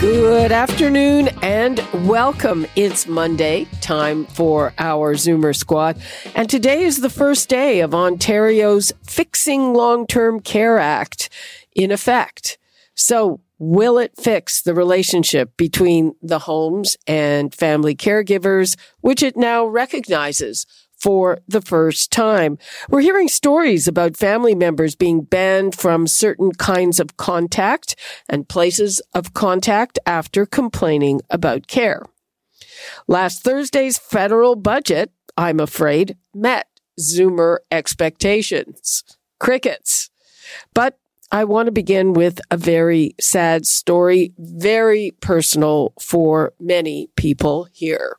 Good afternoon and welcome. It's Monday, time for our Zoomer Squad. And today is the first day of Ontario's Fixing Long-Term Care Act in effect. So will it fix the relationship between the homes and family caregivers, which it now recognizes for the first time? We're hearing stories about family members being banned from certain kinds of contact and places of contact after complaining about care. Last Thursday's federal budget, I'm afraid, met Zoomer expectations. Crickets. But I want to begin with a very sad story, very personal for many people here.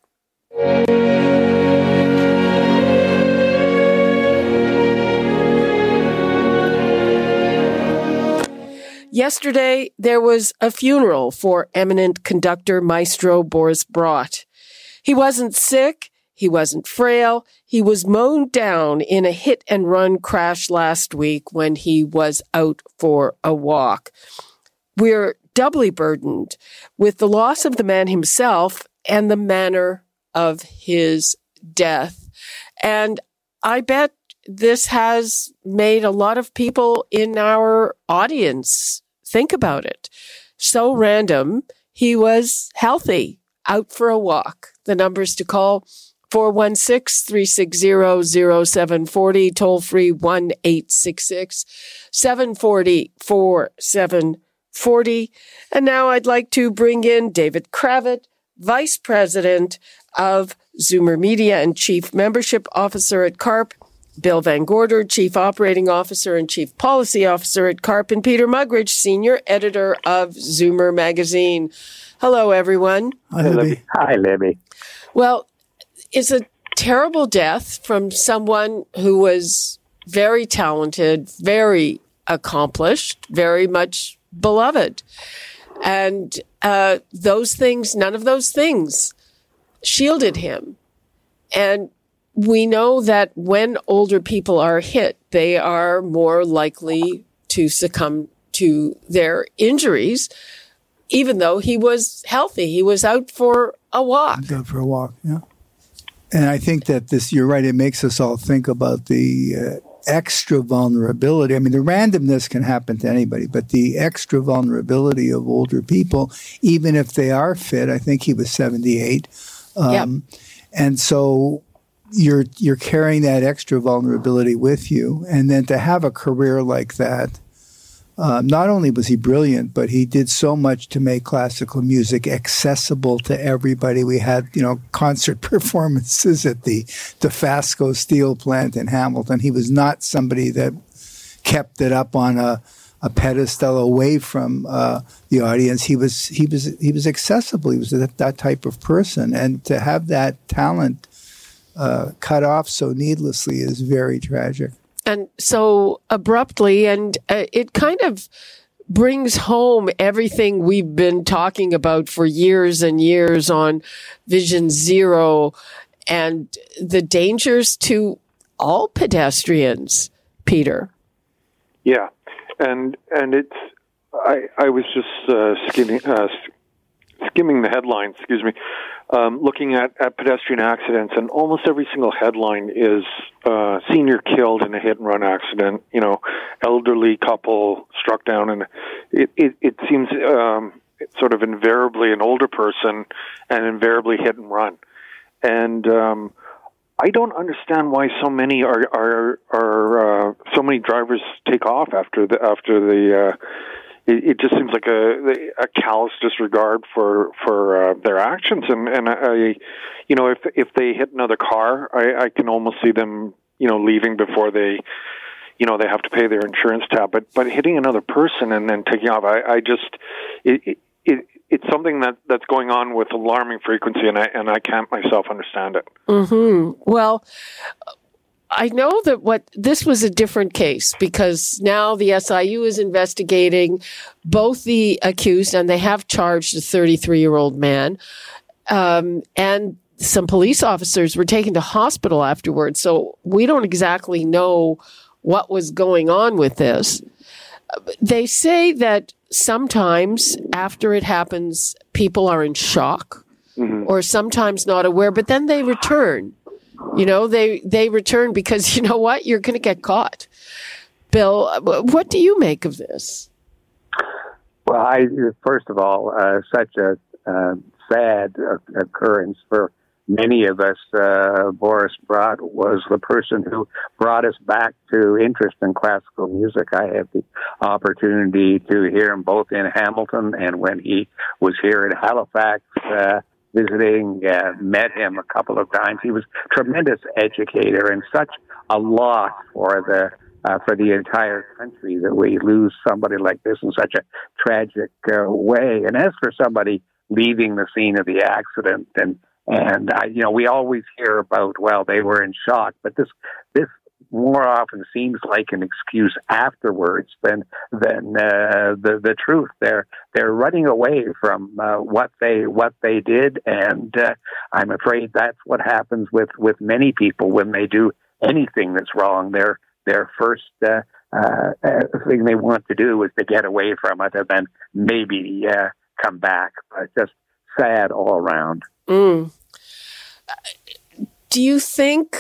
Yesterday, there was a funeral for eminent conductor maestro Boris Brott. He wasn't sick. He wasn't frail. He was mown down in a hit-and-run crash last week when he was out for a walk. We're doubly burdened with the loss of the man himself and the manner of his death. And I bet this has made a lot of people in our audience think about it. So random. He was healthy, out for a walk. The numbers to call, 416-360-0740, toll-free 1-866-740-4740. And now I'd like to bring in David Kravitz, Vice President of Zoomer Media and Chief Membership Officer at CARP, Bill Van Gorder, Chief Operating Officer and Chief Policy Officer at CARP, and Peter Mugridge, Senior Editor of Zoomer Magazine. Hello, everyone. Hi, Libby. Hi, Libby. Well, it's a terrible death from someone who was very talented, very accomplished, very much beloved. And none of those things shielded him. And we know that when older people are hit, they are more likely to succumb to their injuries, even though he was healthy. He was out for a walk. Out for a walk, yeah. And I think that this, you're right, it makes us all think about the extra vulnerability. I mean, the randomness can happen to anybody, but the extra vulnerability of older people, even if they are fit. I think he was 78. And so you're carrying that extra vulnerability with you. And then to have a career like that, not only was he brilliant, but he did so much to make classical music accessible to everybody. We had, concert performances at the DeFasco Steel Plant in Hamilton. He was not somebody that kept it up on a pedestal away from the audience. He was accessible. He was that type of person. And to have that talent cut off so needlessly is very tragic. And so abruptly, and it kind of brings home everything we've been talking about for years and years on Vision Zero and the dangers to all pedestrians, Peter. Yeah, and it's, I was just skimming the headlines, looking at pedestrian accidents, and almost every single headline is senior killed in a hit-and-run accident, elderly couple struck down, and it seems sort of invariably an older person and invariably hit and run. And I don't understand why so many drivers take off after the It just seems like a callous disregard for their actions, and I, if they hit another car, I can almost see them leaving before they they have to pay their insurance tab. But hitting another person and then taking off, I just it it's something that's going on with alarming frequency, and I can't myself understand it. Mm-hmm. Well, I know that this was a different case because now the SIU is investigating both the accused, and they have charged a 33-year-old man, and some police officers were taken to hospital afterwards. So we don't exactly know what was going on with this. They say that sometimes after it happens, people are in shock, mm-hmm. or sometimes not aware, but then they return. You know, they return because, you know what, you're going to get caught. Bill, what do you make of this? Well, first of all, such a sad occurrence for many of us. Boris Brott was the person who brought us back to interest in classical music. I had the opportunity to hear him both in Hamilton and when he was here in Halifax, visiting, met him a couple of times. He was a tremendous educator and such a loss for the entire country that we lose somebody like this in such a tragic way. And as for somebody leaving the scene of the accident, and you know, we always hear about, well, they were in shock, but this more often seems like an excuse afterwards than the truth. They're running away from what they did, and I'm afraid that's what happens with many people when they do anything that's wrong. Their first thing they want to do is to get away from it, and then maybe come back. But just sad all around. Mm. Do you think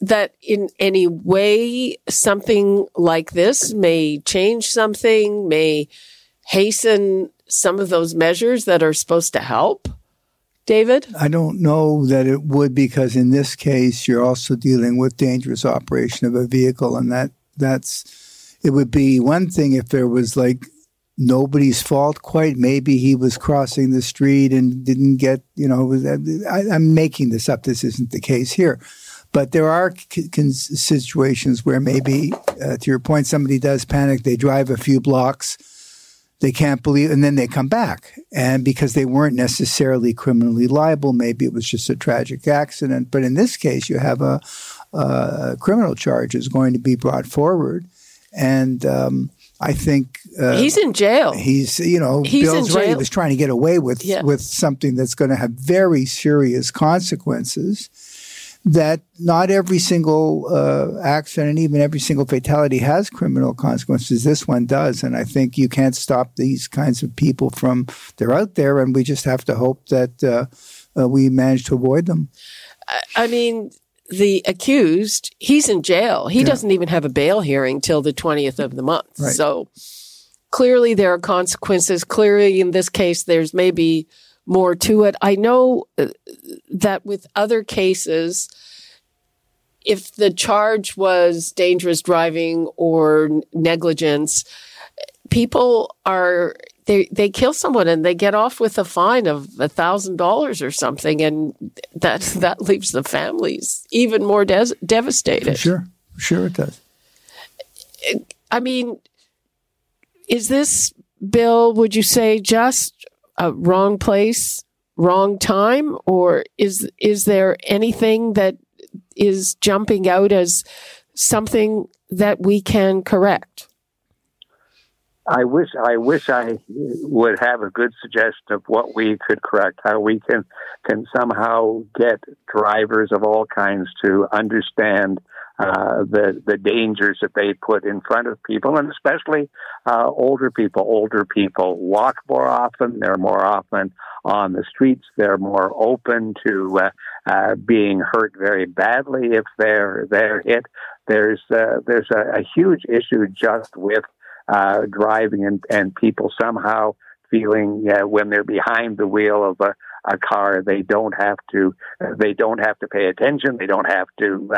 that in any way something like this may change something, may hasten some of those measures that are supposed to help? David? I don't know that it would, because in this case, you're also dealing with dangerous operation of a vehicle. And it would be one thing if there was like nobody's fault quite. Maybe he was crossing the street and didn't get, you know, I'm making this up. This isn't the case here. But there are situations where maybe, to your point, somebody does panic. They drive a few blocks. They can't believe, and then they come back. And because they weren't necessarily criminally liable, maybe it was just a tragic accident. But in this case, you have a criminal charge is going to be brought forward. And I think he's in jail. He's Bill's in jail. Right. He was trying to get away with something that's going to have very serious consequences. That not every single accident, even every single fatality, has criminal consequences. This one does. And I think you can't stop these kinds of people from, they're out there, and we just have to hope that we manage to avoid them. I mean, the accused, he's in jail. He doesn't even have a bail hearing till the 20th of the month. Right. So clearly there are consequences. Clearly in this case, there's maybe more to it. I know that with other cases, if the charge was dangerous driving or negligence, people they kill someone and they get off with a fine of $1,000 or something, and that leaves the families even more devastated. For sure it does. I mean, is this, Bill, would you say just a wrong place, wrong time, or is there anything that is jumping out as something that we can correct? I wish I would have a good suggestion of what we could correct, how we can somehow get drivers of all kinds to understand the dangers that they put in front of people, and especially older people. Older people walk more often. They're more often on the streets. They're more open to being hurt very badly if they're hit. There's a huge issue just with driving and people somehow feeling when they're behind the wheel of a car, they don't have to pay attention. They don't have to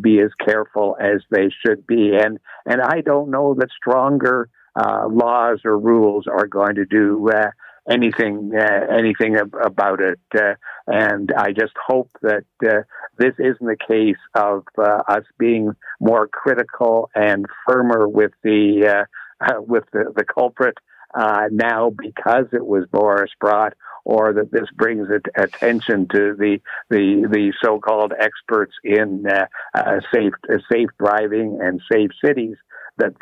be as careful as they should be. And I don't know that stronger laws or rules are going to do anything about it. And I just hope that this isn't a case of us being more critical and firmer with the culprit. now because it was Boris Brott, or that this brings attention to the so-called experts in safe driving and safe cities, that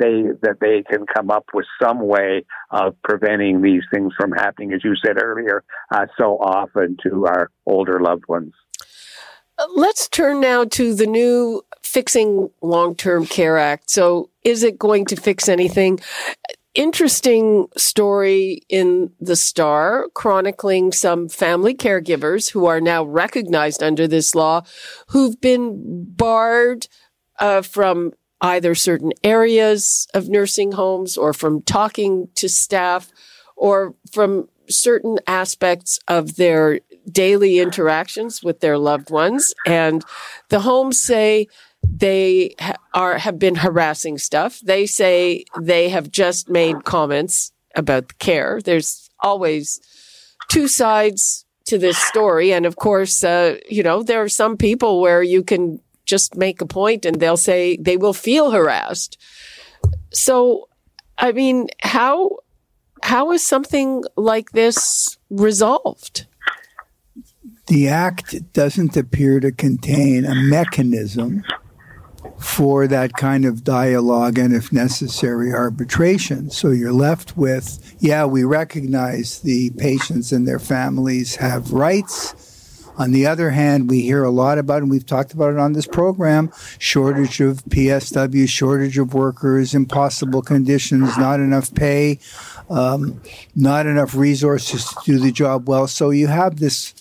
they can come up with some way of preventing these things from happening, as you said earlier, so often to our older loved ones. Let's turn now to the new Fixing Long-Term Care Act. So is it going to fix anything? Interesting story in The Star chronicling some family caregivers who are now recognized under this law who've been barred from either certain areas of nursing homes or from talking to staff or from certain aspects of their daily interactions with their loved ones. And the homes say they have been harassing staff. They say they have just made comments about the care. There's always two sides to this story. And of course, there are some people where you can just make a point and they'll say they will feel harassed. So, I mean, how is something like this resolved? The act doesn't appear to contain a mechanism for that kind of dialogue and, if necessary, arbitration. So you're left with, we recognize the patients and their families have rights. On the other hand, we hear a lot about, and we've talked about it on this program, shortage of PSW, shortage of workers, impossible conditions, not enough pay, not enough resources to do the job well. So you have this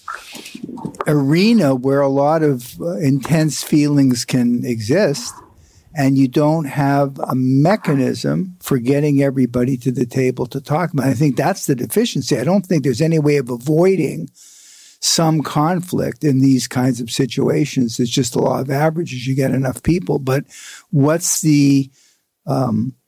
arena where a lot of intense feelings can exist, and you don't have a mechanism for getting everybody to the table to talk about. I think that's the deficiency. I don't think there's any way of avoiding some conflict in these kinds of situations. It's just the law of averages. You get enough people. But what's the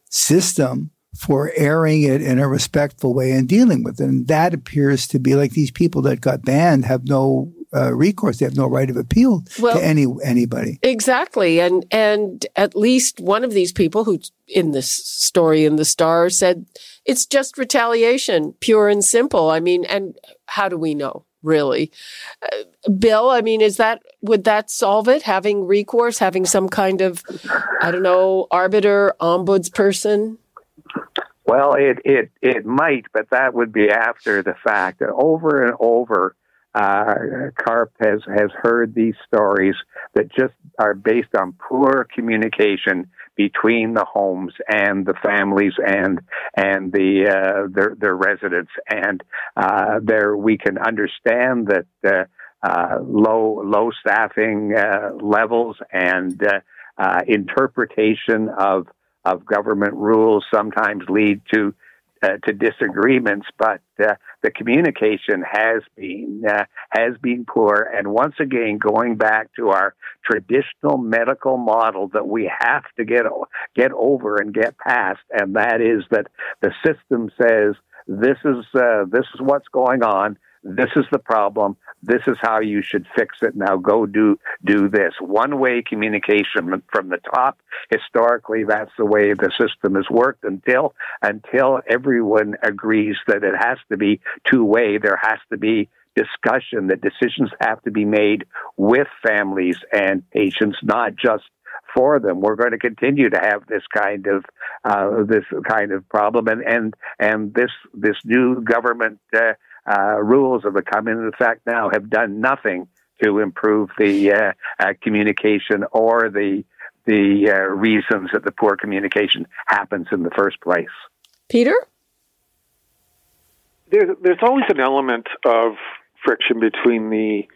system for airing it in a respectful way and dealing with it? And that appears to be like these people that got banned have no recourse. They have no right of appeal to anybody. Exactly. And at least one of these people who in this story in The Star said, it's just retaliation, pure and simple. I mean, and how do we know? Really, Bill, I mean, would that solve it? Having recourse, having some kind of, arbiter, ombudsperson? Well, it might, but that would be after the fact. Over and over, CARP has heard these stories that just are based on poor communication between the homes and the families and the their residents, and we can understand that low staffing levels and interpretation of government rules sometimes lead to disagreements, but the communication has been poor. And once again, going back to our traditional medical model that we have to get over and get past, and that is that the system says this is what's going on. This is the problem. This is how you should fix it. Now go do this. One-way communication from the top. Historically, that's the way the system has worked until everyone agrees that it has to be two-way. There has to be discussion, that decisions have to be made with families and patients, not just for them. We're going to continue to have this kind of problem, and this new government rules that have come into effect now have done nothing to improve the communication or the reasons that the poor communication happens in the first place. Peter? There's always an element of friction between the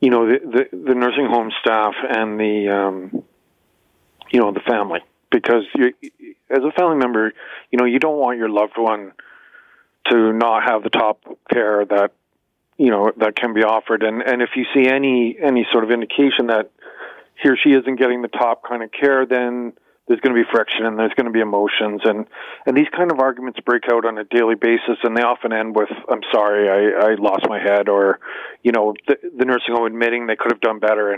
nursing home staff and the family, because as a family member, you don't want your loved one to not have the top care that can be offered. And if you see any sort of indication that he or she isn't getting the top kind of care, then there's going to be friction and there's going to be emotions. And these kind of arguments break out on a daily basis, and they often end with, I'm sorry, I lost my head, or the nursing home admitting they could have done better.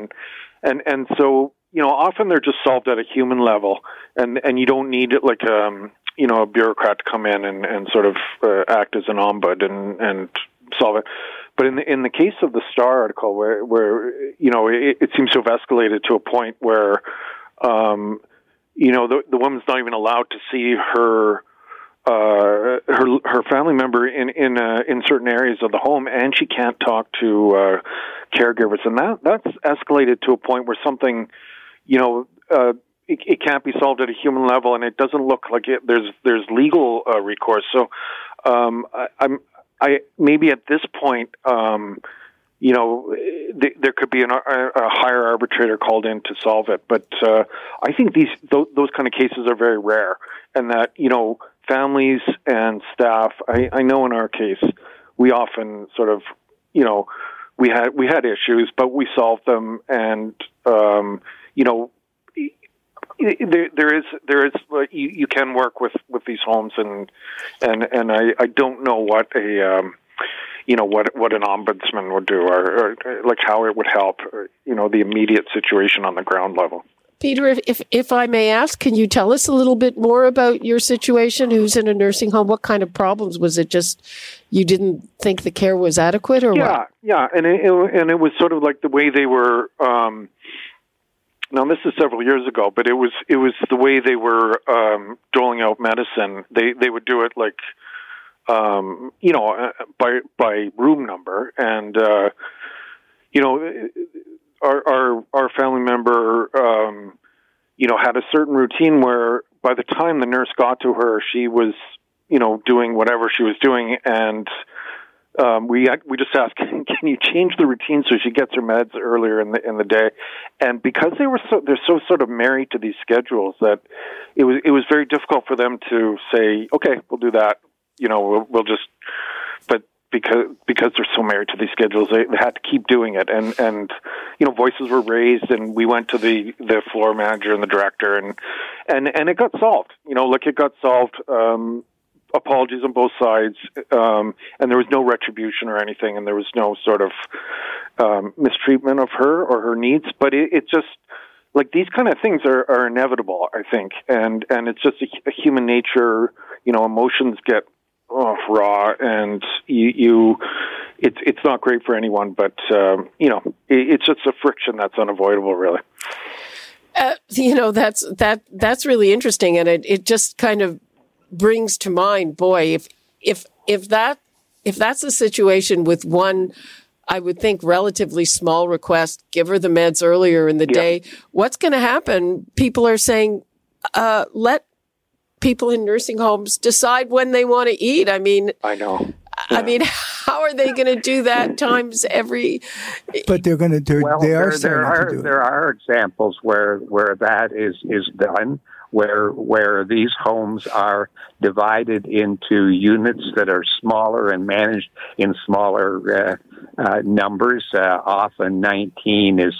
And so, you know, often they're just solved at a human level, and you don't need like you know, a bureaucrat to come in and sort of act as an ombud and solve it. But in the case of the Star article, where you know it seems to have escalated to a point where you know the woman's not even allowed to see her family member in certain areas of the home, and she can't talk to caregivers, and that's escalated to a point where something, you know. It can't be solved at a human level, and it doesn't look like it. There's legal recourse. So, I maybe at this point, you know, there could be a higher arbitrator called in to solve it. But I think those kind of cases are very rare, and that you know, families and staff. I know in our case, we often sort of, you know, we had issues, but we solved them, and you know. There is. You can work with these homes, and I don't know what a you know what an ombudsman would do, or like how it would help, or, you know, the immediate situation on the ground level. Peter, if I may ask, can you tell us a little bit more about your situation? Who's in a nursing home? What kind of problems was it? Just you didn't think the care was adequate, or what? Yeah, and it was sort of like the way they were. Now, this is several years ago, but it was the way they were doling out medicine. They would do it like, you know, by room number, and you know, our family member, you know, had a certain routine where by the time the nurse got to her, she was, you know, doing whatever she was doing, and. We just asked, can you change the routine so she gets her meds earlier in the day? And because they're so sort of married to these schedules that it was very difficult for them to say, okay, we'll do that. You know, we'll just. But because they're so married to these schedules, they had to keep doing it. And you know, voices were raised, and we went to the floor manager and the director, and it got solved. You know, like it got solved. Apologies on both sides, and there was no retribution or anything, and there was no sort of mistreatment of her or her needs. But it just, like, these kind of things are inevitable, I think, and it's just a human nature. You know, emotions get raw, and it's not great for anyone, but you know, it's just a friction that's unavoidable, really. You know, that's really interesting, and it just kind of. Brings to mind, boy, if that's the situation with one, I would think, relatively small request, give her the meds earlier in the day, what's going to happen? People are saying, let people in nursing homes decide when they want to eat. I mean, I know. Yeah. I mean, how are they going to do that times every? But they're going to do. Well, there are examples where that is done. Where these homes are divided into units that are smaller and managed in smaller numbers. Often 19 is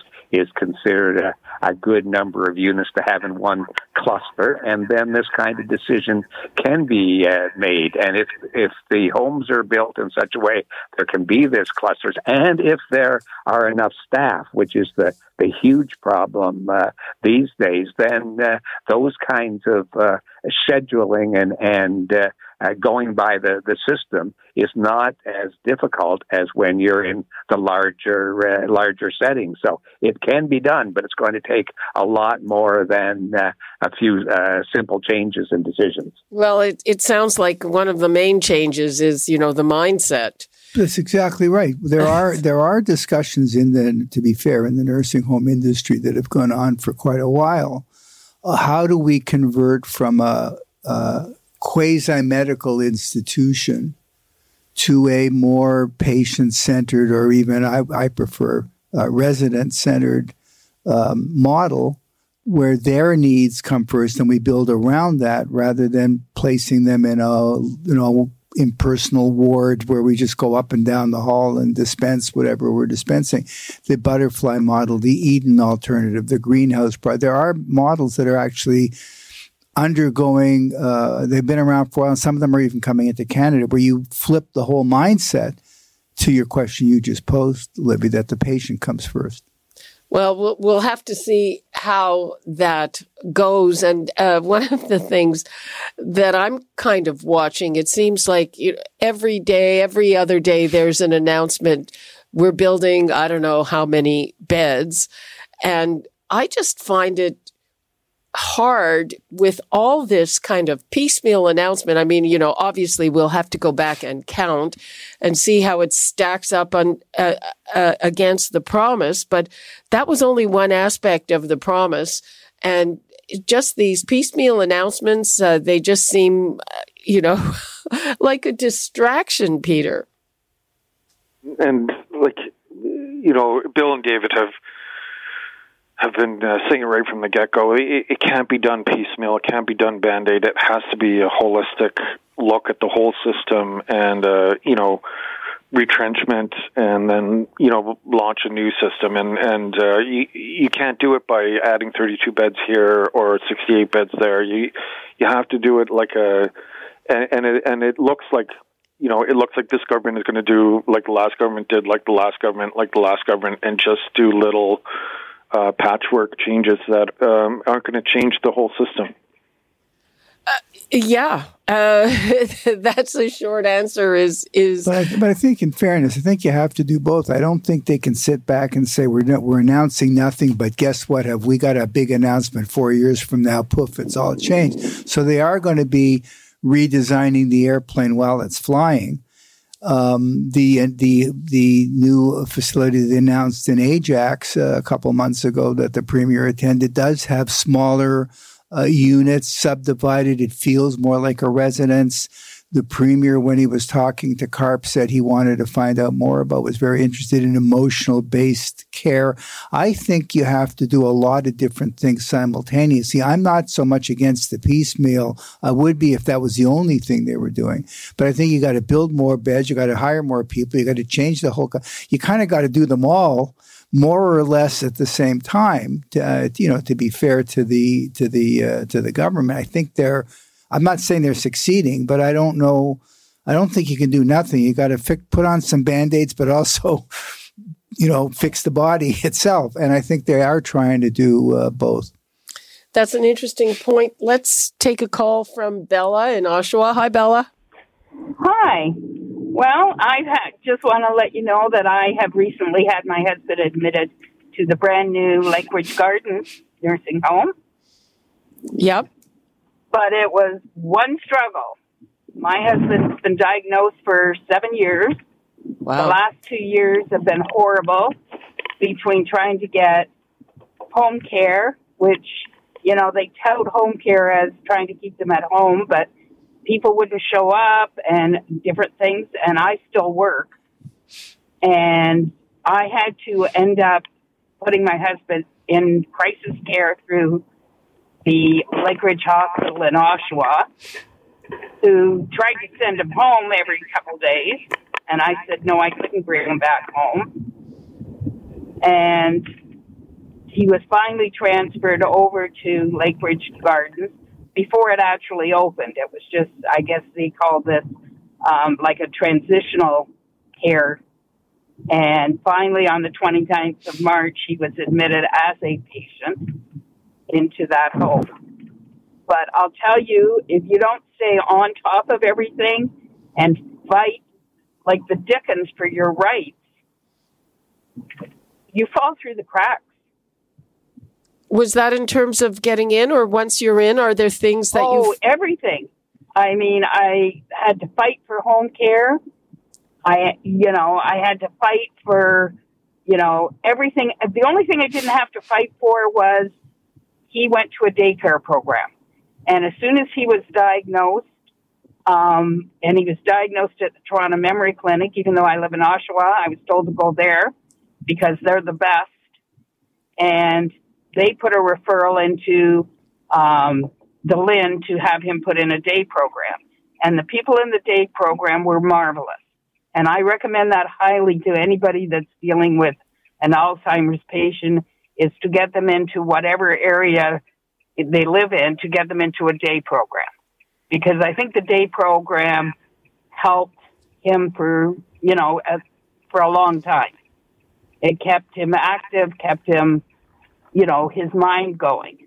considered a good number of units to have in one cluster, and then this kind of decision can be made. And if the homes are built in such a way, there can be these clusters, and if there are enough staff, which is the huge problem these days, then those kinds of scheduling and going by the system is not as difficult as when you're in the larger setting. So it can be done, but it's going to take a lot more than a few simple changes and decisions. Well, it sounds like one of the main changes is, you know, the mindset. That's exactly right. There are discussions to be fair, in the nursing home industry that have gone on for quite a while. How do we convert from a quasi-medical institution to a more patient-centered, or even I prefer resident-centered model, where their needs come first and we build around that, rather than placing them in a, you know, impersonal ward where we just go up and down the hall and dispense whatever we're dispensing. The butterfly model, the Eden alternative, the greenhouse product. There are models that are actually undergoing, they've been around for a while, and some of them are even coming into Canada, where you flip the whole mindset to your question you just posed, Libby, that the patient comes first. Well, we'll have to see how that goes. And one of the things that I'm kind of watching, it seems like every day, every other day, there's an announcement. We're building, I don't know how many beds. And I just find it hard with all this kind of piecemeal announcement. I mean, obviously we'll have to go back and count and see how it stacks up on against the promise. But that was only one aspect of the promise. And just these piecemeal announcements, they just seem, like a distraction, Peter. And Bill and David have been saying right from the get-go, it can't be done piecemeal, it can't be done Band-Aid, it has to be a holistic look at the whole system and, retrenchment and then, launch a new system. And you can't do it by adding 32 beds here or 68 beds there. You have to do it like it looks like, it looks like this government is going to do like the last government did, like the last government, and just do little patchwork changes that aren't going to change the whole system. That's the short answer is. But I think in fairness, I think you have to do both. I don't think they can sit back and say, we're announcing nothing, but guess what? Have we got a big announcement 4 years from now? Poof, it's all changed. So they are going to be redesigning the airplane while it's flying. The new facility they announced in Ajax a couple months ago that the premier attended does have smaller units subdivided. It feels more like a residence. The premier, when he was talking to CARP, said he wanted to find out more about, was very interested in emotional-based care. I think you have to do a lot of different things simultaneously. I'm not so much against the piecemeal. I would be if that was the only thing they were doing. But I think you got to build more beds. You got to hire more people. You got to change the whole – you kind of got to do them all more or less at the same time, to be fair to the government. I think they're – I'm not saying they're succeeding, but I don't know. I don't think you can do nothing. You got to put on some Band-Aids, but also, fix the body itself. And I think they are trying to do both. That's an interesting point. Let's take a call from Bella in Oshawa. Hi, Bella. Hi. Well, just want to let you know that I have recently had my husband admitted to the brand new Lake Ridge Garden nursing home. Yep. But it was one struggle. My husband's been diagnosed for 7 years. Wow. The last 2 years have been horrible between trying to get home care, which, they tout home care as trying to keep them at home, but people wouldn't show up and different things, and I still work. And I had to end up putting my husband in crisis care through the Lake Ridge Hospital in Oshawa, who tried to send him home every couple days. And I said, no, I couldn't bring him back home. And he was finally transferred over to Lake Ridge Gardens before it actually opened. It was just, I guess they called this like a transitional care. And finally, on the 29th of March, he was admitted as a patient into that home. But I'll tell you, if you don't stay on top of everything and fight like the dickens for your rights, you fall through the cracks. Was that in terms of getting in, or once you're in, are there things that everything. I mean, I had to fight for home care. I had to fight for, everything. The only thing I didn't have to fight for was he went to a daycare program. And as soon as he was diagnosed, and he was diagnosed at the Toronto Memory Clinic, even though I live in Oshawa, I was told to go there because they're the best. And they put a referral into the Lynn to have him put in a day program. And the people in the day program were marvelous. And I recommend that highly to anybody that's dealing with an Alzheimer's patient, is to get them into whatever area they live in, to get them into a day program. Because I think the day program helped him for a long time. It kept him active, kept him you know, his mind going.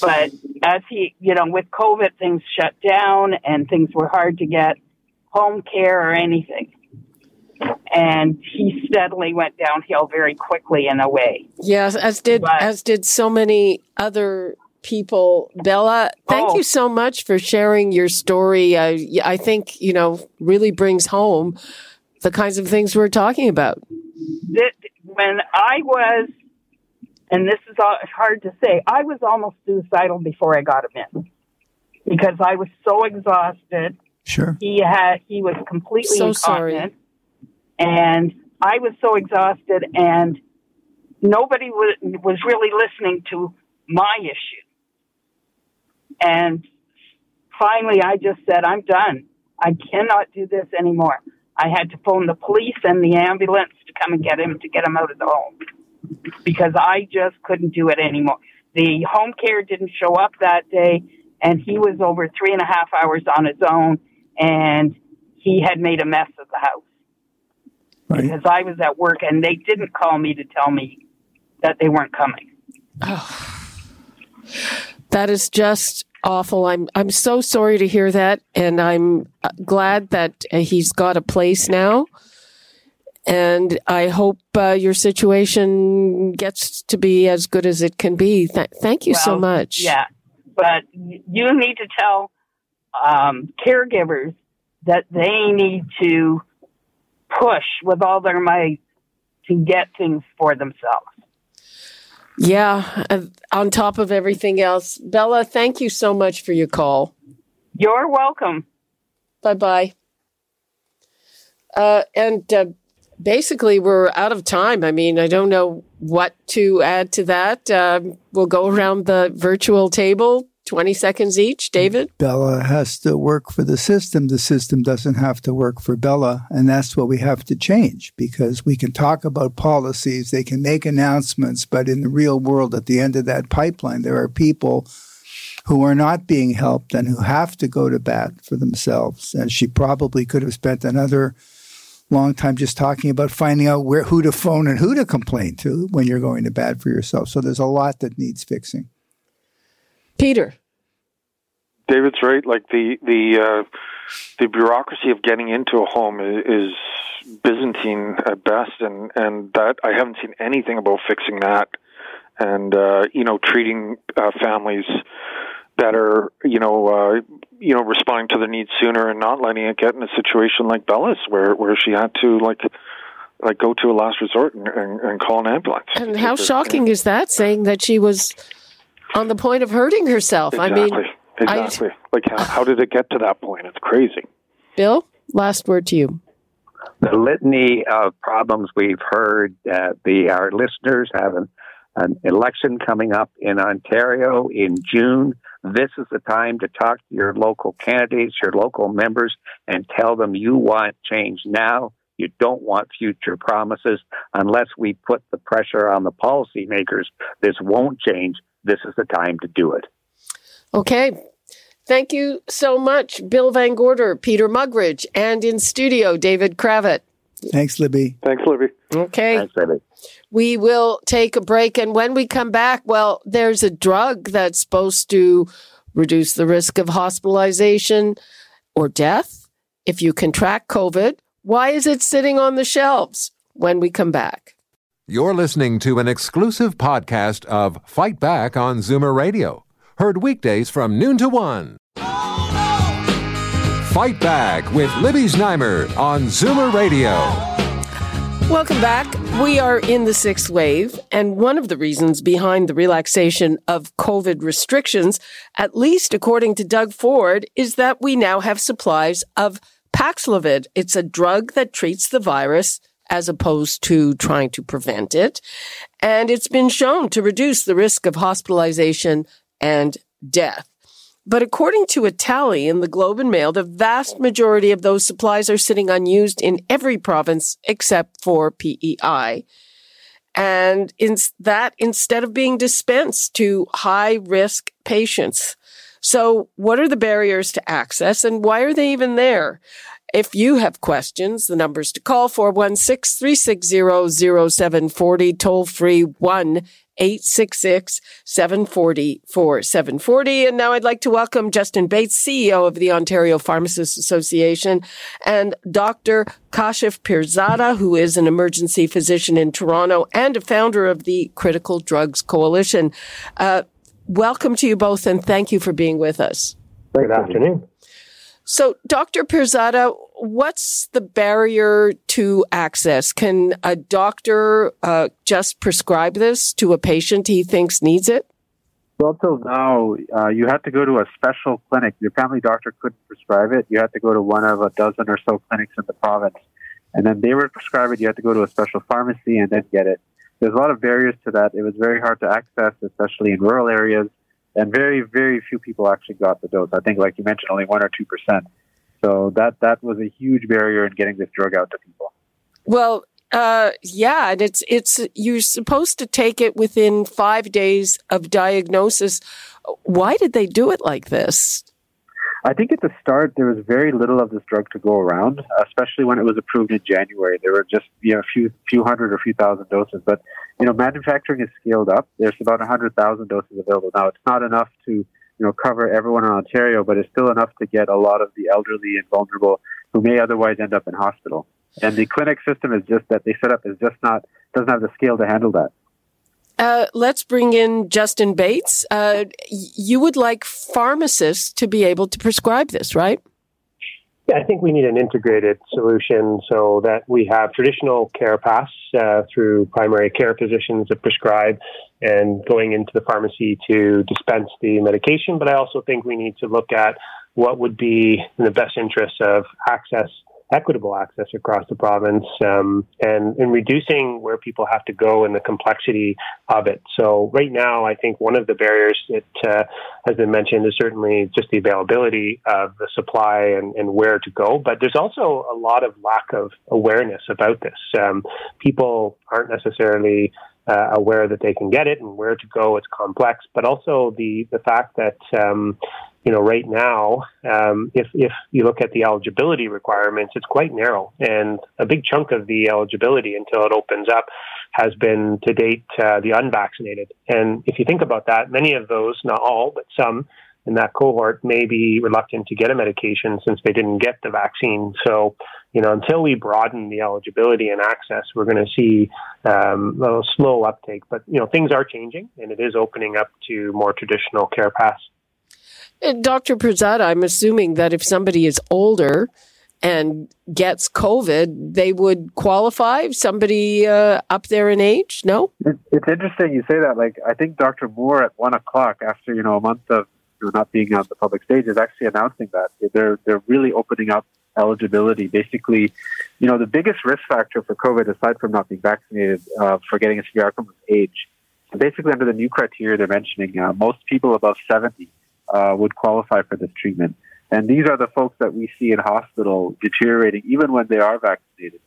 But as he, you know, with COVID, things shut down and things were hard to get home care or anything. And he steadily went downhill very quickly in a way. Yes, as did so many other people. Bella, thank you so much for sharing your story. I think, you know, really brings home the kinds of things we're talking about. When I was, and this is hard to say, I was almost suicidal before I got him in because I was so exhausted. Sure. He was completely incontinent. So sorry. And I was so exhausted, and nobody was really listening to my issue. And finally, I just said, I'm done. I cannot do this anymore. I had to phone the police and the ambulance to come and get him out of the home because I just couldn't do it anymore. The home care didn't show up that day, and he was over 3.5 hours on his own, and he had made a mess of the house. Right. Because I was at work, and they didn't call me to tell me that they weren't coming. Oh, that is just awful. I'm so sorry to hear that, and I'm glad that he's got a place now. And I hope your situation gets to be as good as it can be. Thank you so much. Yeah, but you need to tell caregivers that they need to push with all their might to get things for themselves. Yeah, on top of everything else. Bella, thank you so much for your call. You're welcome. Bye-bye. And basically, we're out of time. I mean, I don't know what to add to that. We'll go around the virtual table, 20 seconds each. David? Bella has to work for the system. The system doesn't have to work for Bella. And that's what we have to change, because we can talk about policies, they can make announcements, but in the real world, at the end of that pipeline, there are people who are not being helped and who have to go to bat for themselves. And she probably could have spent another long time just talking about finding out who to phone and who to complain to when you're going to bat for yourself. So there's a lot that needs fixing. Peter. David's right. Like the bureaucracy of getting into a home is Byzantine at best, and that I haven't seen anything about fixing that, and treating families that are responding to their needs sooner and not letting it get in a situation like Bella's, where she had to like go to a last resort and call an ambulance. And how shocking is that? Saying that she was on the point of hurting herself. Exactly. I mean. Exactly. How did it get to that point? It's crazy. Bill, last word to you. The litany of problems we've heard, our listeners have an election coming up in Ontario in June. This is the time to talk to your local candidates, your local members, and tell them you want change now. You don't want future promises. Unless we put the pressure on the policymakers, this won't change. This is the time to do it. Okay. Thank you so much, Bill Van Gorder, Peter Mugridge, and in studio, David Cravett. Thanks, Libby. Thanks, Libby. Okay. Thanks, Libby. We will take a break, and when we come back, well, there's a drug that's supposed to reduce the risk of hospitalization or death if you contract COVID. Why is it sitting on the shelves? When we come back. You're listening to an exclusive podcast of Fight Back on Zoomer Radio. Heard weekdays from noon to 1. Oh, no. Fight Back with Libby Znaimer on Zoomer Radio. Welcome back. We are in the sixth wave, and one of the reasons behind the relaxation of COVID restrictions, at least according to Doug Ford, is that we now have supplies of Paxlovid. It's a drug that treats the virus as opposed to trying to prevent it, and it's been shown to reduce the risk of hospitalization and death. But according to a tally in the Globe and Mail, the vast majority of those supplies are sitting unused in every province except for PEI. And instead of being dispensed to high-risk patients. So what are the barriers to access, and why are they even there? If you have questions, the numbers to call 416-360-0740, toll free 1-866-740-4740. And now I'd like to welcome Justin Bates, CEO of the Ontario Pharmacists Association, and Dr. Kashif Pirzada, who is an emergency physician in Toronto and a founder of the Critical Drugs Coalition. Welcome to you both, and thank you for being with us. Good afternoon. So, Dr. Pirzada, what's the barrier to access? Can a doctor just prescribe this to a patient he thinks needs it? Well, till now, you had to go to a special clinic. Your family doctor couldn't prescribe it. You had to go to one of a dozen or so clinics in the province. And then they would prescribe it. You had to go to a special pharmacy and then get it. There's a lot of barriers to that. It was very hard to access, especially in rural areas. And very, very few people actually got the dose. I think, like you mentioned, only 1 or 2%. So that was a huge barrier in getting this drug out to people. Well, yeah, and it's you're supposed to take it within 5 days of diagnosis. Why did they do it like this? I think at the start, there was very little of this drug to go around, especially when it was approved in January. There were just a few hundred or few thousand doses. But, manufacturing is scaled up. There's about 100,000 doses available now. It's not enough to, cover everyone in Ontario, but it's still enough to get a lot of the elderly and vulnerable who may otherwise end up in hospital. And the clinic system is just that they set up is just not, doesn't have the scale to handle that. Let's bring in Justin Bates. You would like pharmacists to be able to prescribe this, right? Yeah, I think we need an integrated solution so that we have traditional care paths through primary care physicians that prescribe and going into the pharmacy to dispense the medication. But I also think we need to look at what would be in the best interest of access, equitable access across the province, and in reducing where people have to go and the complexity of it. So right now, I think one of the barriers that has been mentioned is certainly just the availability of the supply and where to go. But there's also a lot of lack of awareness about this. People aren't necessarily aware that they can get it and where to go. It's complex, but also the fact that right now, if you look at the eligibility requirements, it's quite narrow, and a big chunk of the eligibility until it opens up has been to date the unvaccinated. And if you think about that, many of those, not all, but some in that cohort may be reluctant to get a medication since they didn't get the vaccine. So, until we broaden the eligibility and access, we're going to see a slow uptake. But, things are changing, and it is opening up to more traditional care paths. Dr. Pirzada, I'm assuming that if somebody is older and gets COVID, they would qualify, somebody up there in age, no? It's interesting you say that. Like, I think Dr. Moore at 1 o'clock after, a month of not being on the public stage is actually announcing that. They're really opening up eligibility. Basically, the biggest risk factor for COVID, aside from not being vaccinated, for getting a severe outcome, is age. So basically, under the new criteria they're mentioning, most people above 70 would qualify for this treatment. And these are the folks that we see in hospital deteriorating, even when they are vaccinated.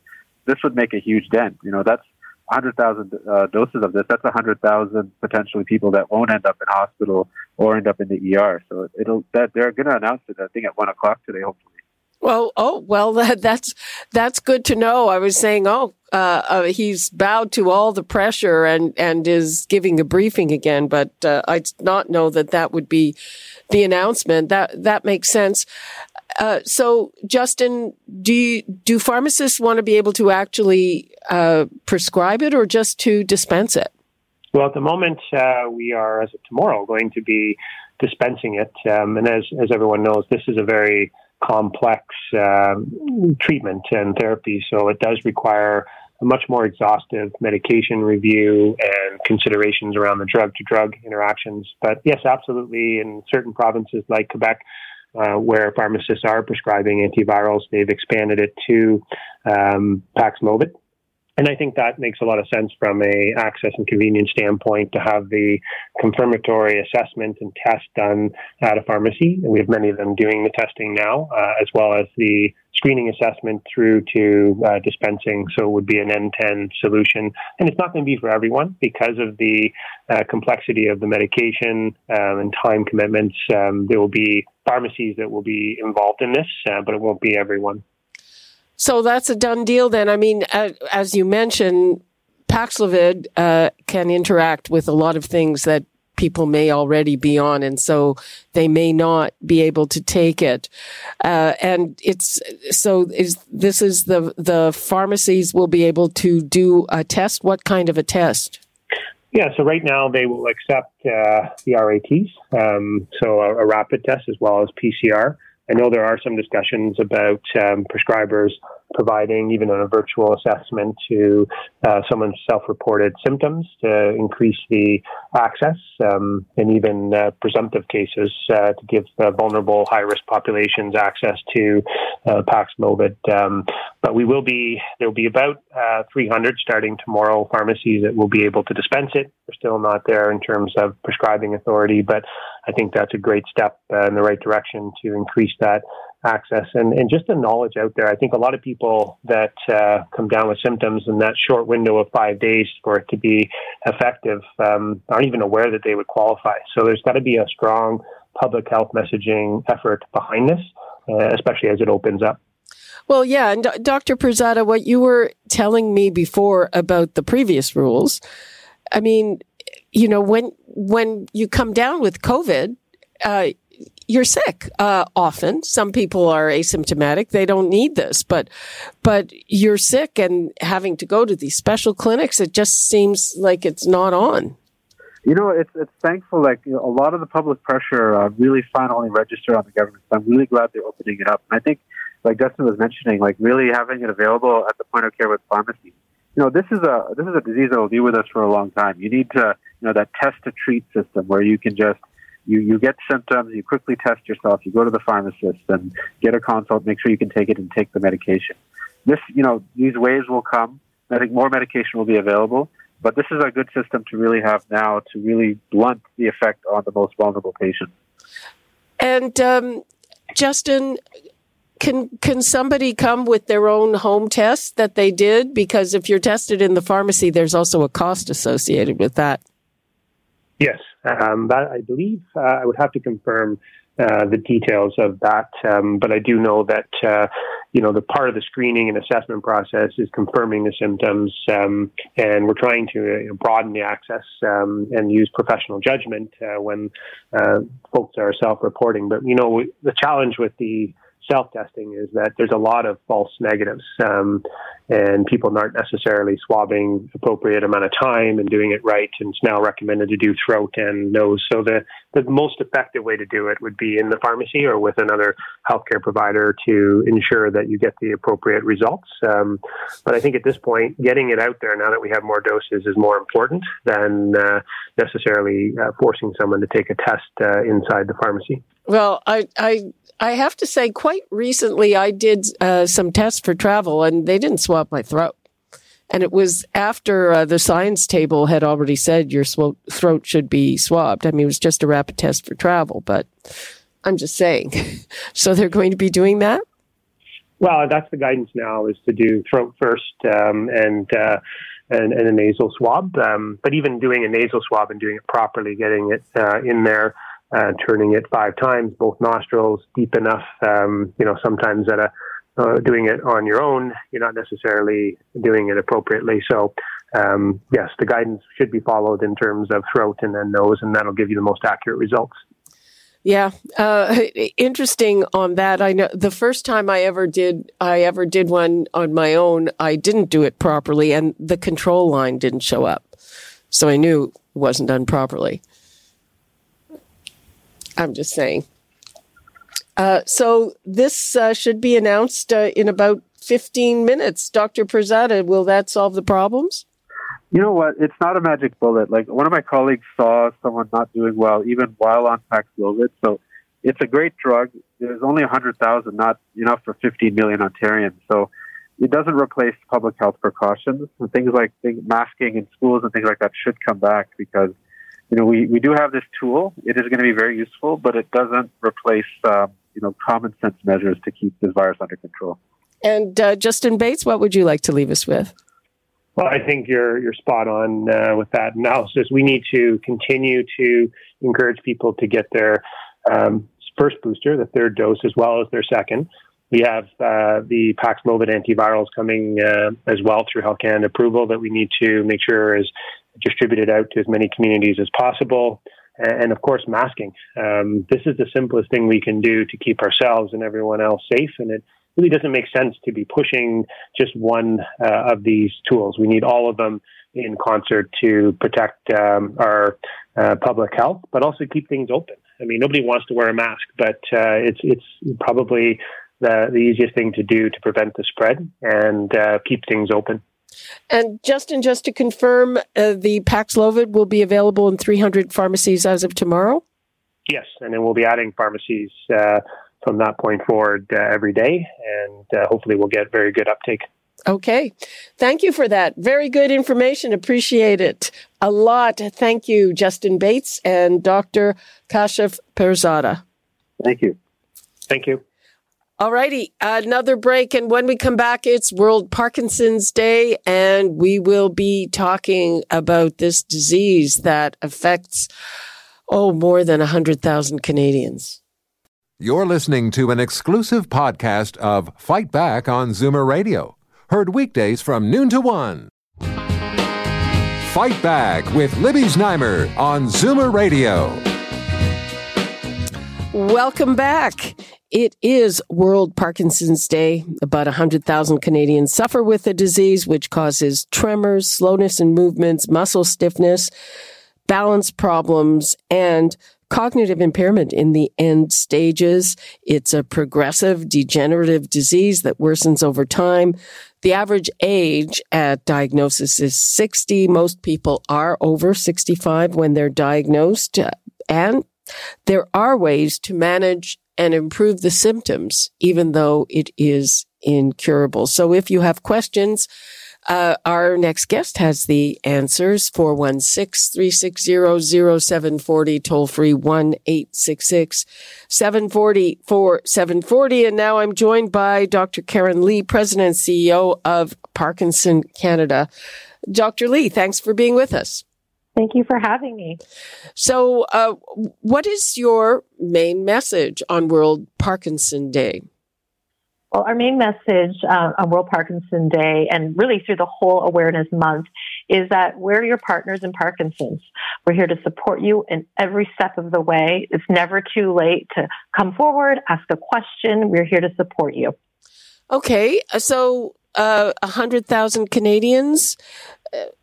This would make a huge dent. That's 100,000 doses of this. That's 100,000 potentially people that won't end up in hospital or end up in the ER. So they're going to announce it, I think, at 1 o'clock today, hopefully. Well, that's good to know. I was saying, he's bowed to all the pressure and is giving a briefing again, but I did not know that would be the announcement. That makes sense. So, Justin, do pharmacists want to be able to actually prescribe it or just to dispense it? Well, at the moment, we are, as of tomorrow, going to be dispensing it. And as everyone knows, this is a very complex treatment and therapy. So it does require a much more exhaustive medication review and considerations around the drug-to-drug interactions. But yes, absolutely. In certain provinces like Quebec, where pharmacists are prescribing antivirals, they've expanded it to Paxlovid. And I think that makes a lot of sense from a access and convenience standpoint to have the confirmatory assessment and test done at a pharmacy. And we have many of them doing the testing now, as well as the screening assessment through to dispensing. So it would be an end-to-end solution. And it's not going to be for everyone because of the complexity of the medication and time commitments. There will be pharmacies that will be involved in this, but it won't be everyone. So that's a done deal then. I mean, as you mentioned, Paxlovid can interact with a lot of things that people may already be on, and so they may not be able to take it. And it's so this is the pharmacies will be able to do a test. What kind of a test? Yeah, so right now they will accept the RATs, so a rapid test as well as PCR. I know there are some discussions about prescribers providing even on a virtual assessment to someone's self-reported symptoms to increase the access and even presumptive cases to give vulnerable high-risk populations access to Paxlovid. But there will be about 300 starting tomorrow pharmacies that will be able to dispense it. We're still not there in terms of prescribing authority, but I think that's a great step in the right direction to increase that access and just the knowledge out there. I think a lot of people that come down with symptoms in that short window of 5 days for it to be effective aren't even aware that they would qualify. So there's got to be a strong public health messaging effort behind this, especially as it opens up. Well, yeah. And Dr. Perzada, what you were telling me before about the previous rules, I mean, you know, when you come down with COVID, you're sick, often. Some people are asymptomatic. They don't need this, but you're sick and having to go to these special clinics, it just seems like it's not on. You know, it's thankful, like, you know, a lot of the public pressure really finally registered on the government. So I'm really glad they're opening it up. And I think, like Dustin was mentioning, like really having it available at the point of care with pharmacies. You know, this is a disease that will be with us for a long time. You need to, you know, that test to treat system where you can just, you get symptoms, you quickly test yourself, you go to the pharmacist and get a consult, make sure you can take it and take the medication. This, you know, these waves will come. I think more medication will be available, but this is a good system to really have now to really blunt the effect on the most vulnerable patients. And, Justin, Can somebody come with their own home test that they did? Because if you're tested in the pharmacy, there's also a cost associated with that. Yes, that I believe I would have to confirm the details of that, but I do know that you know, the part of the screening and assessment process is confirming the symptoms, and we're trying to broaden the access and use professional judgment when folks are self-reporting. But you know, the challenge with the self-testing is that there's a lot of false negatives, and people aren't necessarily swabbing appropriate amount of time and doing it right. And it's now recommended to do throat and nose. So the most effective way to do it would be in the pharmacy or with another healthcare provider to ensure that you get the appropriate results. But I think at this point, getting it out there now that we have more doses is more important than necessarily forcing someone to take a test inside the pharmacy. Well, I have to say, quite recently, I did some tests for travel, and they didn't swab my throat. And it was after the science table had already said your throat should be swabbed. I mean, it was just a rapid test for travel, but I'm just saying. So they're going to be doing that? Well, that's the guidance now, is to do throat first and a nasal swab. But even doing a nasal swab and doing it properly, getting it in there, turning it 5 times, both nostrils, deep enough. You know, sometimes at doing it on your own, you're not necessarily doing it appropriately. So, yes, the guidance should be followed in terms of throat and then nose, and that'll give you the most accurate results. Yeah, interesting on that. I know the first time I ever did one on my own, I didn't do it properly, and the control line didn't show up, so I knew it wasn't done properly. I'm just saying. So this should be announced in about 15 minutes. Dr. Perzada, will that solve the problems? You know what? It's not a magic bullet. Like, one of my colleagues saw someone not doing well, even while on Paxlovid. So it's a great drug. There's only 100,000, not enough for 15 million Ontarians. So it doesn't replace public health precautions. And things like masking in schools and things like that should come back, because you know, we do have this tool. It is going to be very useful, but it doesn't replace, you know, common sense measures to keep this virus under control. And Justin Bates, what would you like to leave us with? Well, I think you're spot on with that analysis. We need to continue to encourage people to get their first booster, the third dose, as well as their second. We have the Paxlovid antivirals coming as well through Health Canada approval that we need to make sure is distributed out to as many communities as possible. And of course, masking. This is the simplest thing we can do to keep ourselves and everyone else safe. And it really doesn't make sense to be pushing just one of these tools. We need all of them in concert to protect our public health, but also keep things open. I mean, nobody wants to wear a mask, but it's probably the easiest thing to do to prevent the spread and keep things open. And Justin, just to confirm, the Paxlovid will be available in 300 pharmacies as of tomorrow? Yes, and then we'll be adding pharmacies from that point forward every day, and hopefully we'll get very good uptake. Okay. Thank you for that. Very good information. Appreciate it a lot. Thank you, Justin Bates and Dr. Kashif Pirzada. Thank you. Thank you. All righty, another break. And when we come back, it's World Parkinson's Day, and we will be talking about this disease that affects, more than 100,000 Canadians. You're listening to an exclusive podcast of Fight Back on Zoomer Radio. Heard weekdays from noon to one. Fight Back with Libby Znaimer on Zoomer Radio. Welcome back. It is World Parkinson's Day. About 100,000 Canadians suffer with the disease, which causes tremors, slowness in movements, muscle stiffness, balance problems, and cognitive impairment in the end stages. It's a progressive degenerative disease that worsens over time. The average age at diagnosis is 60. Most people are over 65 when they're diagnosed, and there are ways to manage and improve the symptoms, even though it is incurable. So if you have questions, our next guest has the answers. 416-360-0740, toll free 1-866-740-4740. And now I'm joined by Dr. Karen Lee, President and CEO of Parkinson Canada. Dr. Lee, thanks for being with us. Thank you for having me. So what is your main message on World Parkinson Day? Well, our main message on World Parkinson Day, and really through the whole awareness month, is that we're your partners in Parkinson's. We're here to support you in every step of the way. It's never too late to come forward, ask a question. We're here to support you. Okay, so 100,000 Canadians.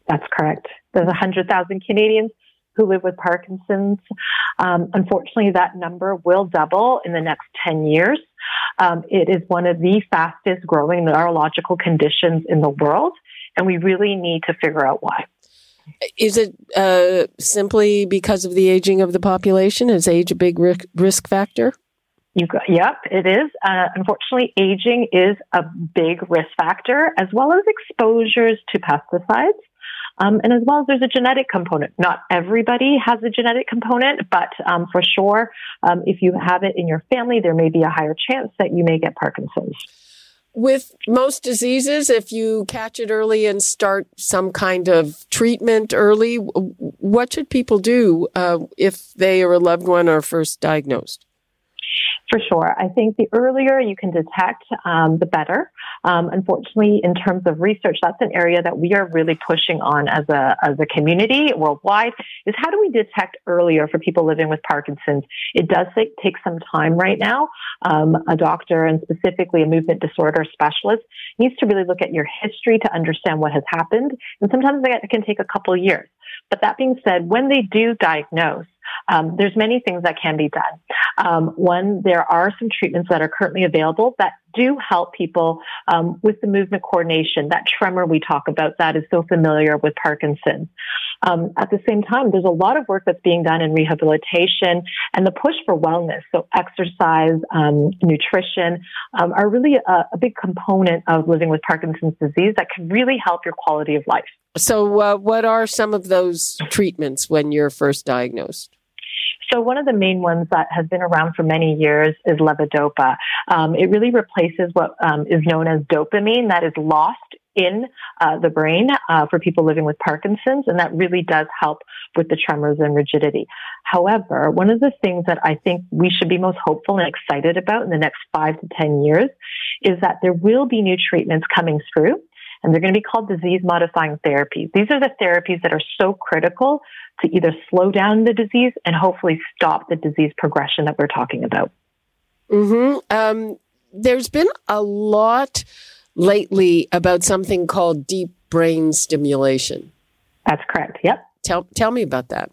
That's correct. There's 100,000 Canadians who live with Parkinson's. Unfortunately, that number will double in the next 10 years. It is one of the fastest growing neurological conditions in the world, and we really need to figure out why. Is it simply because of the aging of the population? Is age a big risk factor? Yep, it is. Unfortunately, aging is a big risk factor, as well as exposures to pesticides. And as well as there's a genetic component. Not everybody has a genetic component, but for sure, if you have it in your family, there may be a higher chance that you may get Parkinson's. With most diseases, if you catch it early and start some kind of treatment early, what should people do if they or a loved one are first diagnosed? For sure. I think the earlier you can detect, the better. Unfortunately, in terms of research, that's an area that we are really pushing on as a community worldwide, is how do we detect earlier for people living with Parkinson's? It does take some time right now. A doctor, and specifically a movement disorder specialist, needs to really look at your history to understand what has happened. And sometimes that can take a couple of years. But that being said, when they do diagnose, there's many things that can be done. One, there are some treatments that are currently available that do help people with the movement coordination. That tremor we talk about that is so familiar with Parkinson's. At the same time, there's a lot of work that's being done in rehabilitation and the push for wellness. So exercise, nutrition are really a big component of living with Parkinson's disease that can really help your quality of life. So what are some of those treatments when you're first diagnosed? So one of the main ones that has been around for many years is levodopa. It really replaces what is known as dopamine that is lost in the brain for people living with Parkinson's, and that really does help with the tremors and rigidity. However, one of the things that I think we should be most hopeful and excited about in the next 5 to 10 years is that there will be new treatments coming through, and they're going to be called disease-modifying therapies. These are the therapies that are so critical to either slow down the disease and hopefully stop the disease progression that we're talking about. Mm-hmm. There's been a lot lately about something called deep brain stimulation. That's correct. Yep. Tell me about that.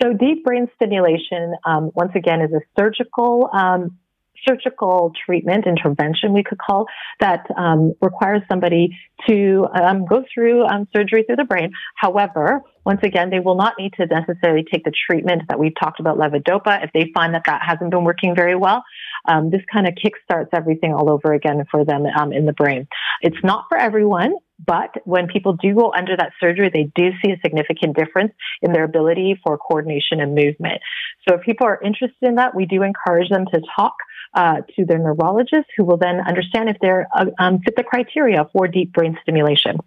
So deep brain stimulation, once again, is a surgical treatment, intervention we could call, that requires somebody to go through surgery through the brain. However, once again, they will not need to necessarily take the treatment that we've talked about, levodopa, if they find that hasn't been working very well. This kind of kickstarts everything all over again for them in the brain. It's not for everyone, but when people do go under that surgery, they do see a significant difference in their ability for coordination and movement. So if people are interested in that, we do encourage them to talk to their neurologist, who will then understand if they're fit the criteria for deep brain stimulation.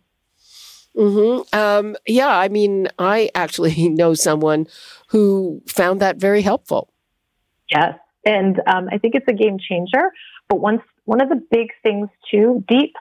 Mm-hmm. Yeah, I mean, I actually know someone who found that very helpful. Yes, and I think it's a game changer. But one of the big things too, deep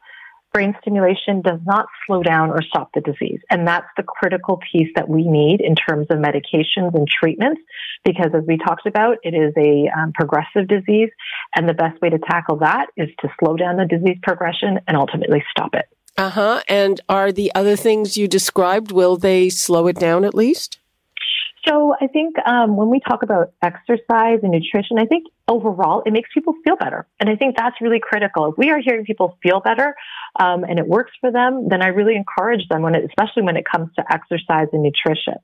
brain stimulation does not slow down or stop the disease. And that's the critical piece that we need in terms of medications and treatments, because as we talked about, it is a progressive disease. And the best way to tackle that is to slow down the disease progression and ultimately stop it. Uh-huh. And are the other things you described, will they slow it down at least? So I think when we talk about exercise and nutrition, I think overall it makes people feel better. And I think that's really critical. If we are hearing people feel better and it works for them, then I really encourage them, especially when it comes to exercise and nutrition.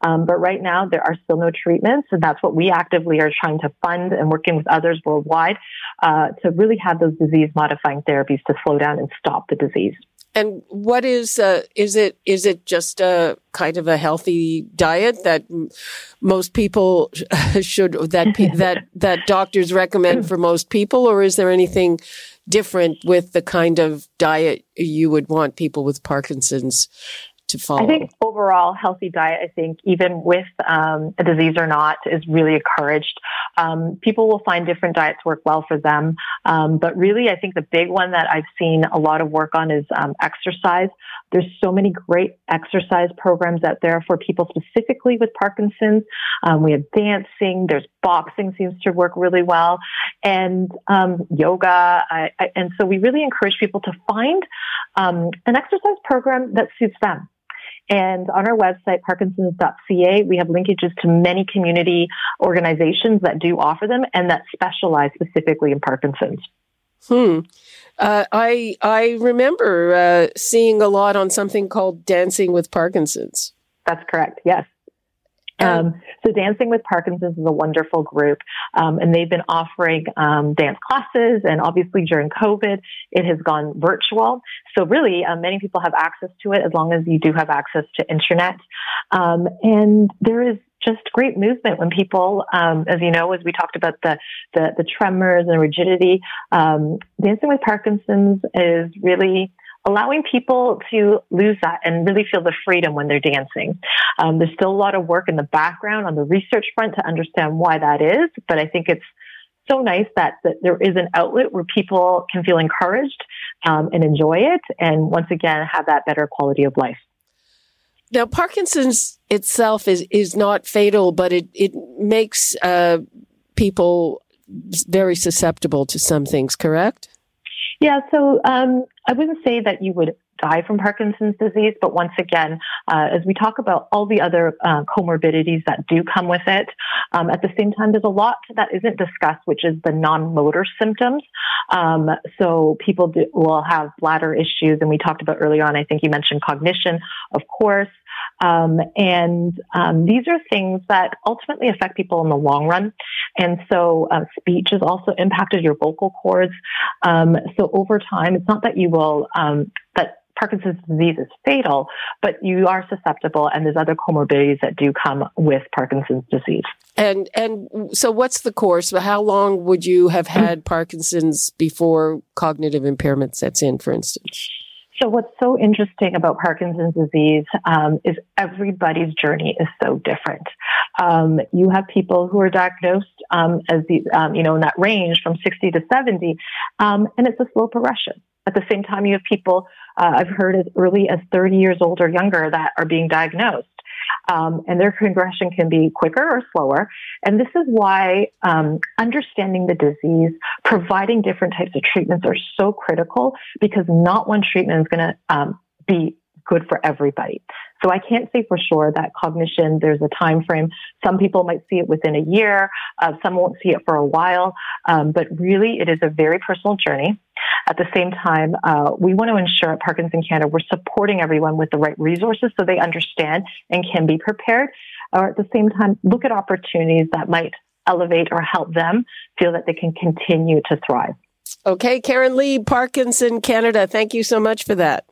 But right now there are still no treatments, and that's what we actively are trying to fund and working with others worldwide to really have those disease-modifying therapies to slow down and stop the disease. And what is it just a kind of a healthy diet that most people that doctors recommend for most people, or is there anything different with the kind of diet you would want people with Parkinson's to follow? I think overall healthy diet, I think even with a disease or not, is really encouraged. People will find different diets work well for them. But really, I think the big one that I've seen a lot of work on is exercise. There's so many great exercise programs out there for people specifically with Parkinson's. We have dancing, there's boxing seems to work really well, and yoga. And so we really encourage people to find an exercise program that suits them. And on our website, parkinsons.ca, we have linkages to many community organizations that do offer them and that specialize specifically in Parkinson's. I remember seeing a lot on something called Dancing with Parkinson's. That's correct, yes. So Dancing with Parkinson's is a wonderful group, and they've been offering dance classes, and obviously during COVID, it has gone virtual. So really, many people have access to it as long as you do have access to internet. And there is just great movement when people, as you know, as we talked about the tremors and rigidity, Dancing with Parkinson's is really allowing people to lose that and really feel the freedom when they're dancing. There's still a lot of work in the background on the research front to understand why that is, but I think it's so nice that there is an outlet where people can feel encouraged and enjoy it, and once again, have that better quality of life. Now, Parkinson's itself is not fatal, but it makes people very susceptible to some things, correct? Yeah, so I wouldn't say that you would die from Parkinson's disease, but once again, as we talk about all the other comorbidities that do come with it, at the same time, there's a lot that isn't discussed, which is the non-motor symptoms. So people will have bladder issues, and we talked about earlier on, I think you mentioned cognition, of course. And these are things that ultimately affect people in the long run. And so speech is also impacted, your vocal cords. So over time, it's not that you will, that Parkinson's disease is fatal, but you are susceptible, and there's other comorbidities that do come with Parkinson's disease. And so what's the course? How long would you have had Parkinson's before cognitive impairment sets in, for instance? So what's so interesting about Parkinson's disease is everybody's journey is so different. You have people who are diagnosed in that range from 60 to 70, and it's a slow progression. At the same time, you have people I've heard as early as 30 years old or younger that are being diagnosed, and their progression can be quicker or slower. And this is why understanding the disease, providing different types of treatments are so critical, because not one treatment is going to be good for everybody. So I can't say for sure that cognition, there's a time frame. Some people might see it within a year. Some won't see it for a while. But really, it is a very personal journey. At the same time, we want to ensure at Parkinson Canada we're supporting everyone with the right resources so they understand and can be prepared. Or at the same time, look at opportunities that might elevate or help them feel that they can continue to thrive. Okay, Karen Lee, Parkinson Canada, thank you so much for that.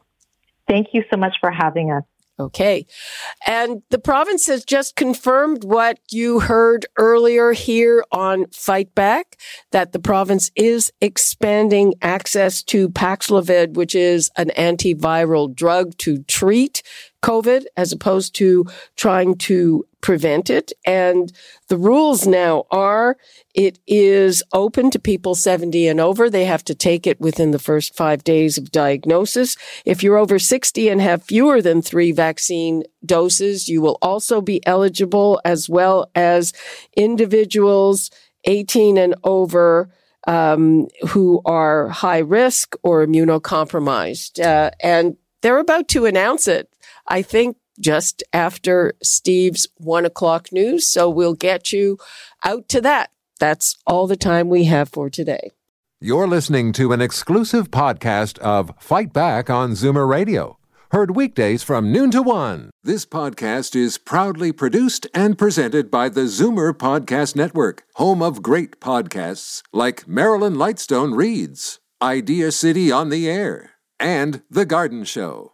Thank you so much for having us. Okay. And the province has just confirmed what you heard earlier here on Fight Back, that the province is expanding access to Paxlovid, which is an antiviral drug to treat COVID as opposed to trying to prevent it. And the rules now are it is open to people 70 and over. They have to take it within the first 5 days of diagnosis. If you're over 60 and have fewer than 3 vaccine doses, you will also be eligible, as well as individuals 18 and over who are high risk or immunocompromised. And they're about to announce it, I think, just after Steve's 1 o'clock news. So we'll get you out to that. That's all the time we have for today. You're listening to an exclusive podcast of Fight Back on Zoomer Radio. Heard weekdays from noon to one. This podcast is proudly produced and presented by the Zoomer Podcast Network, home of great podcasts like Marilyn Lightstone Reads, Idea City on the Air, and The Garden Show.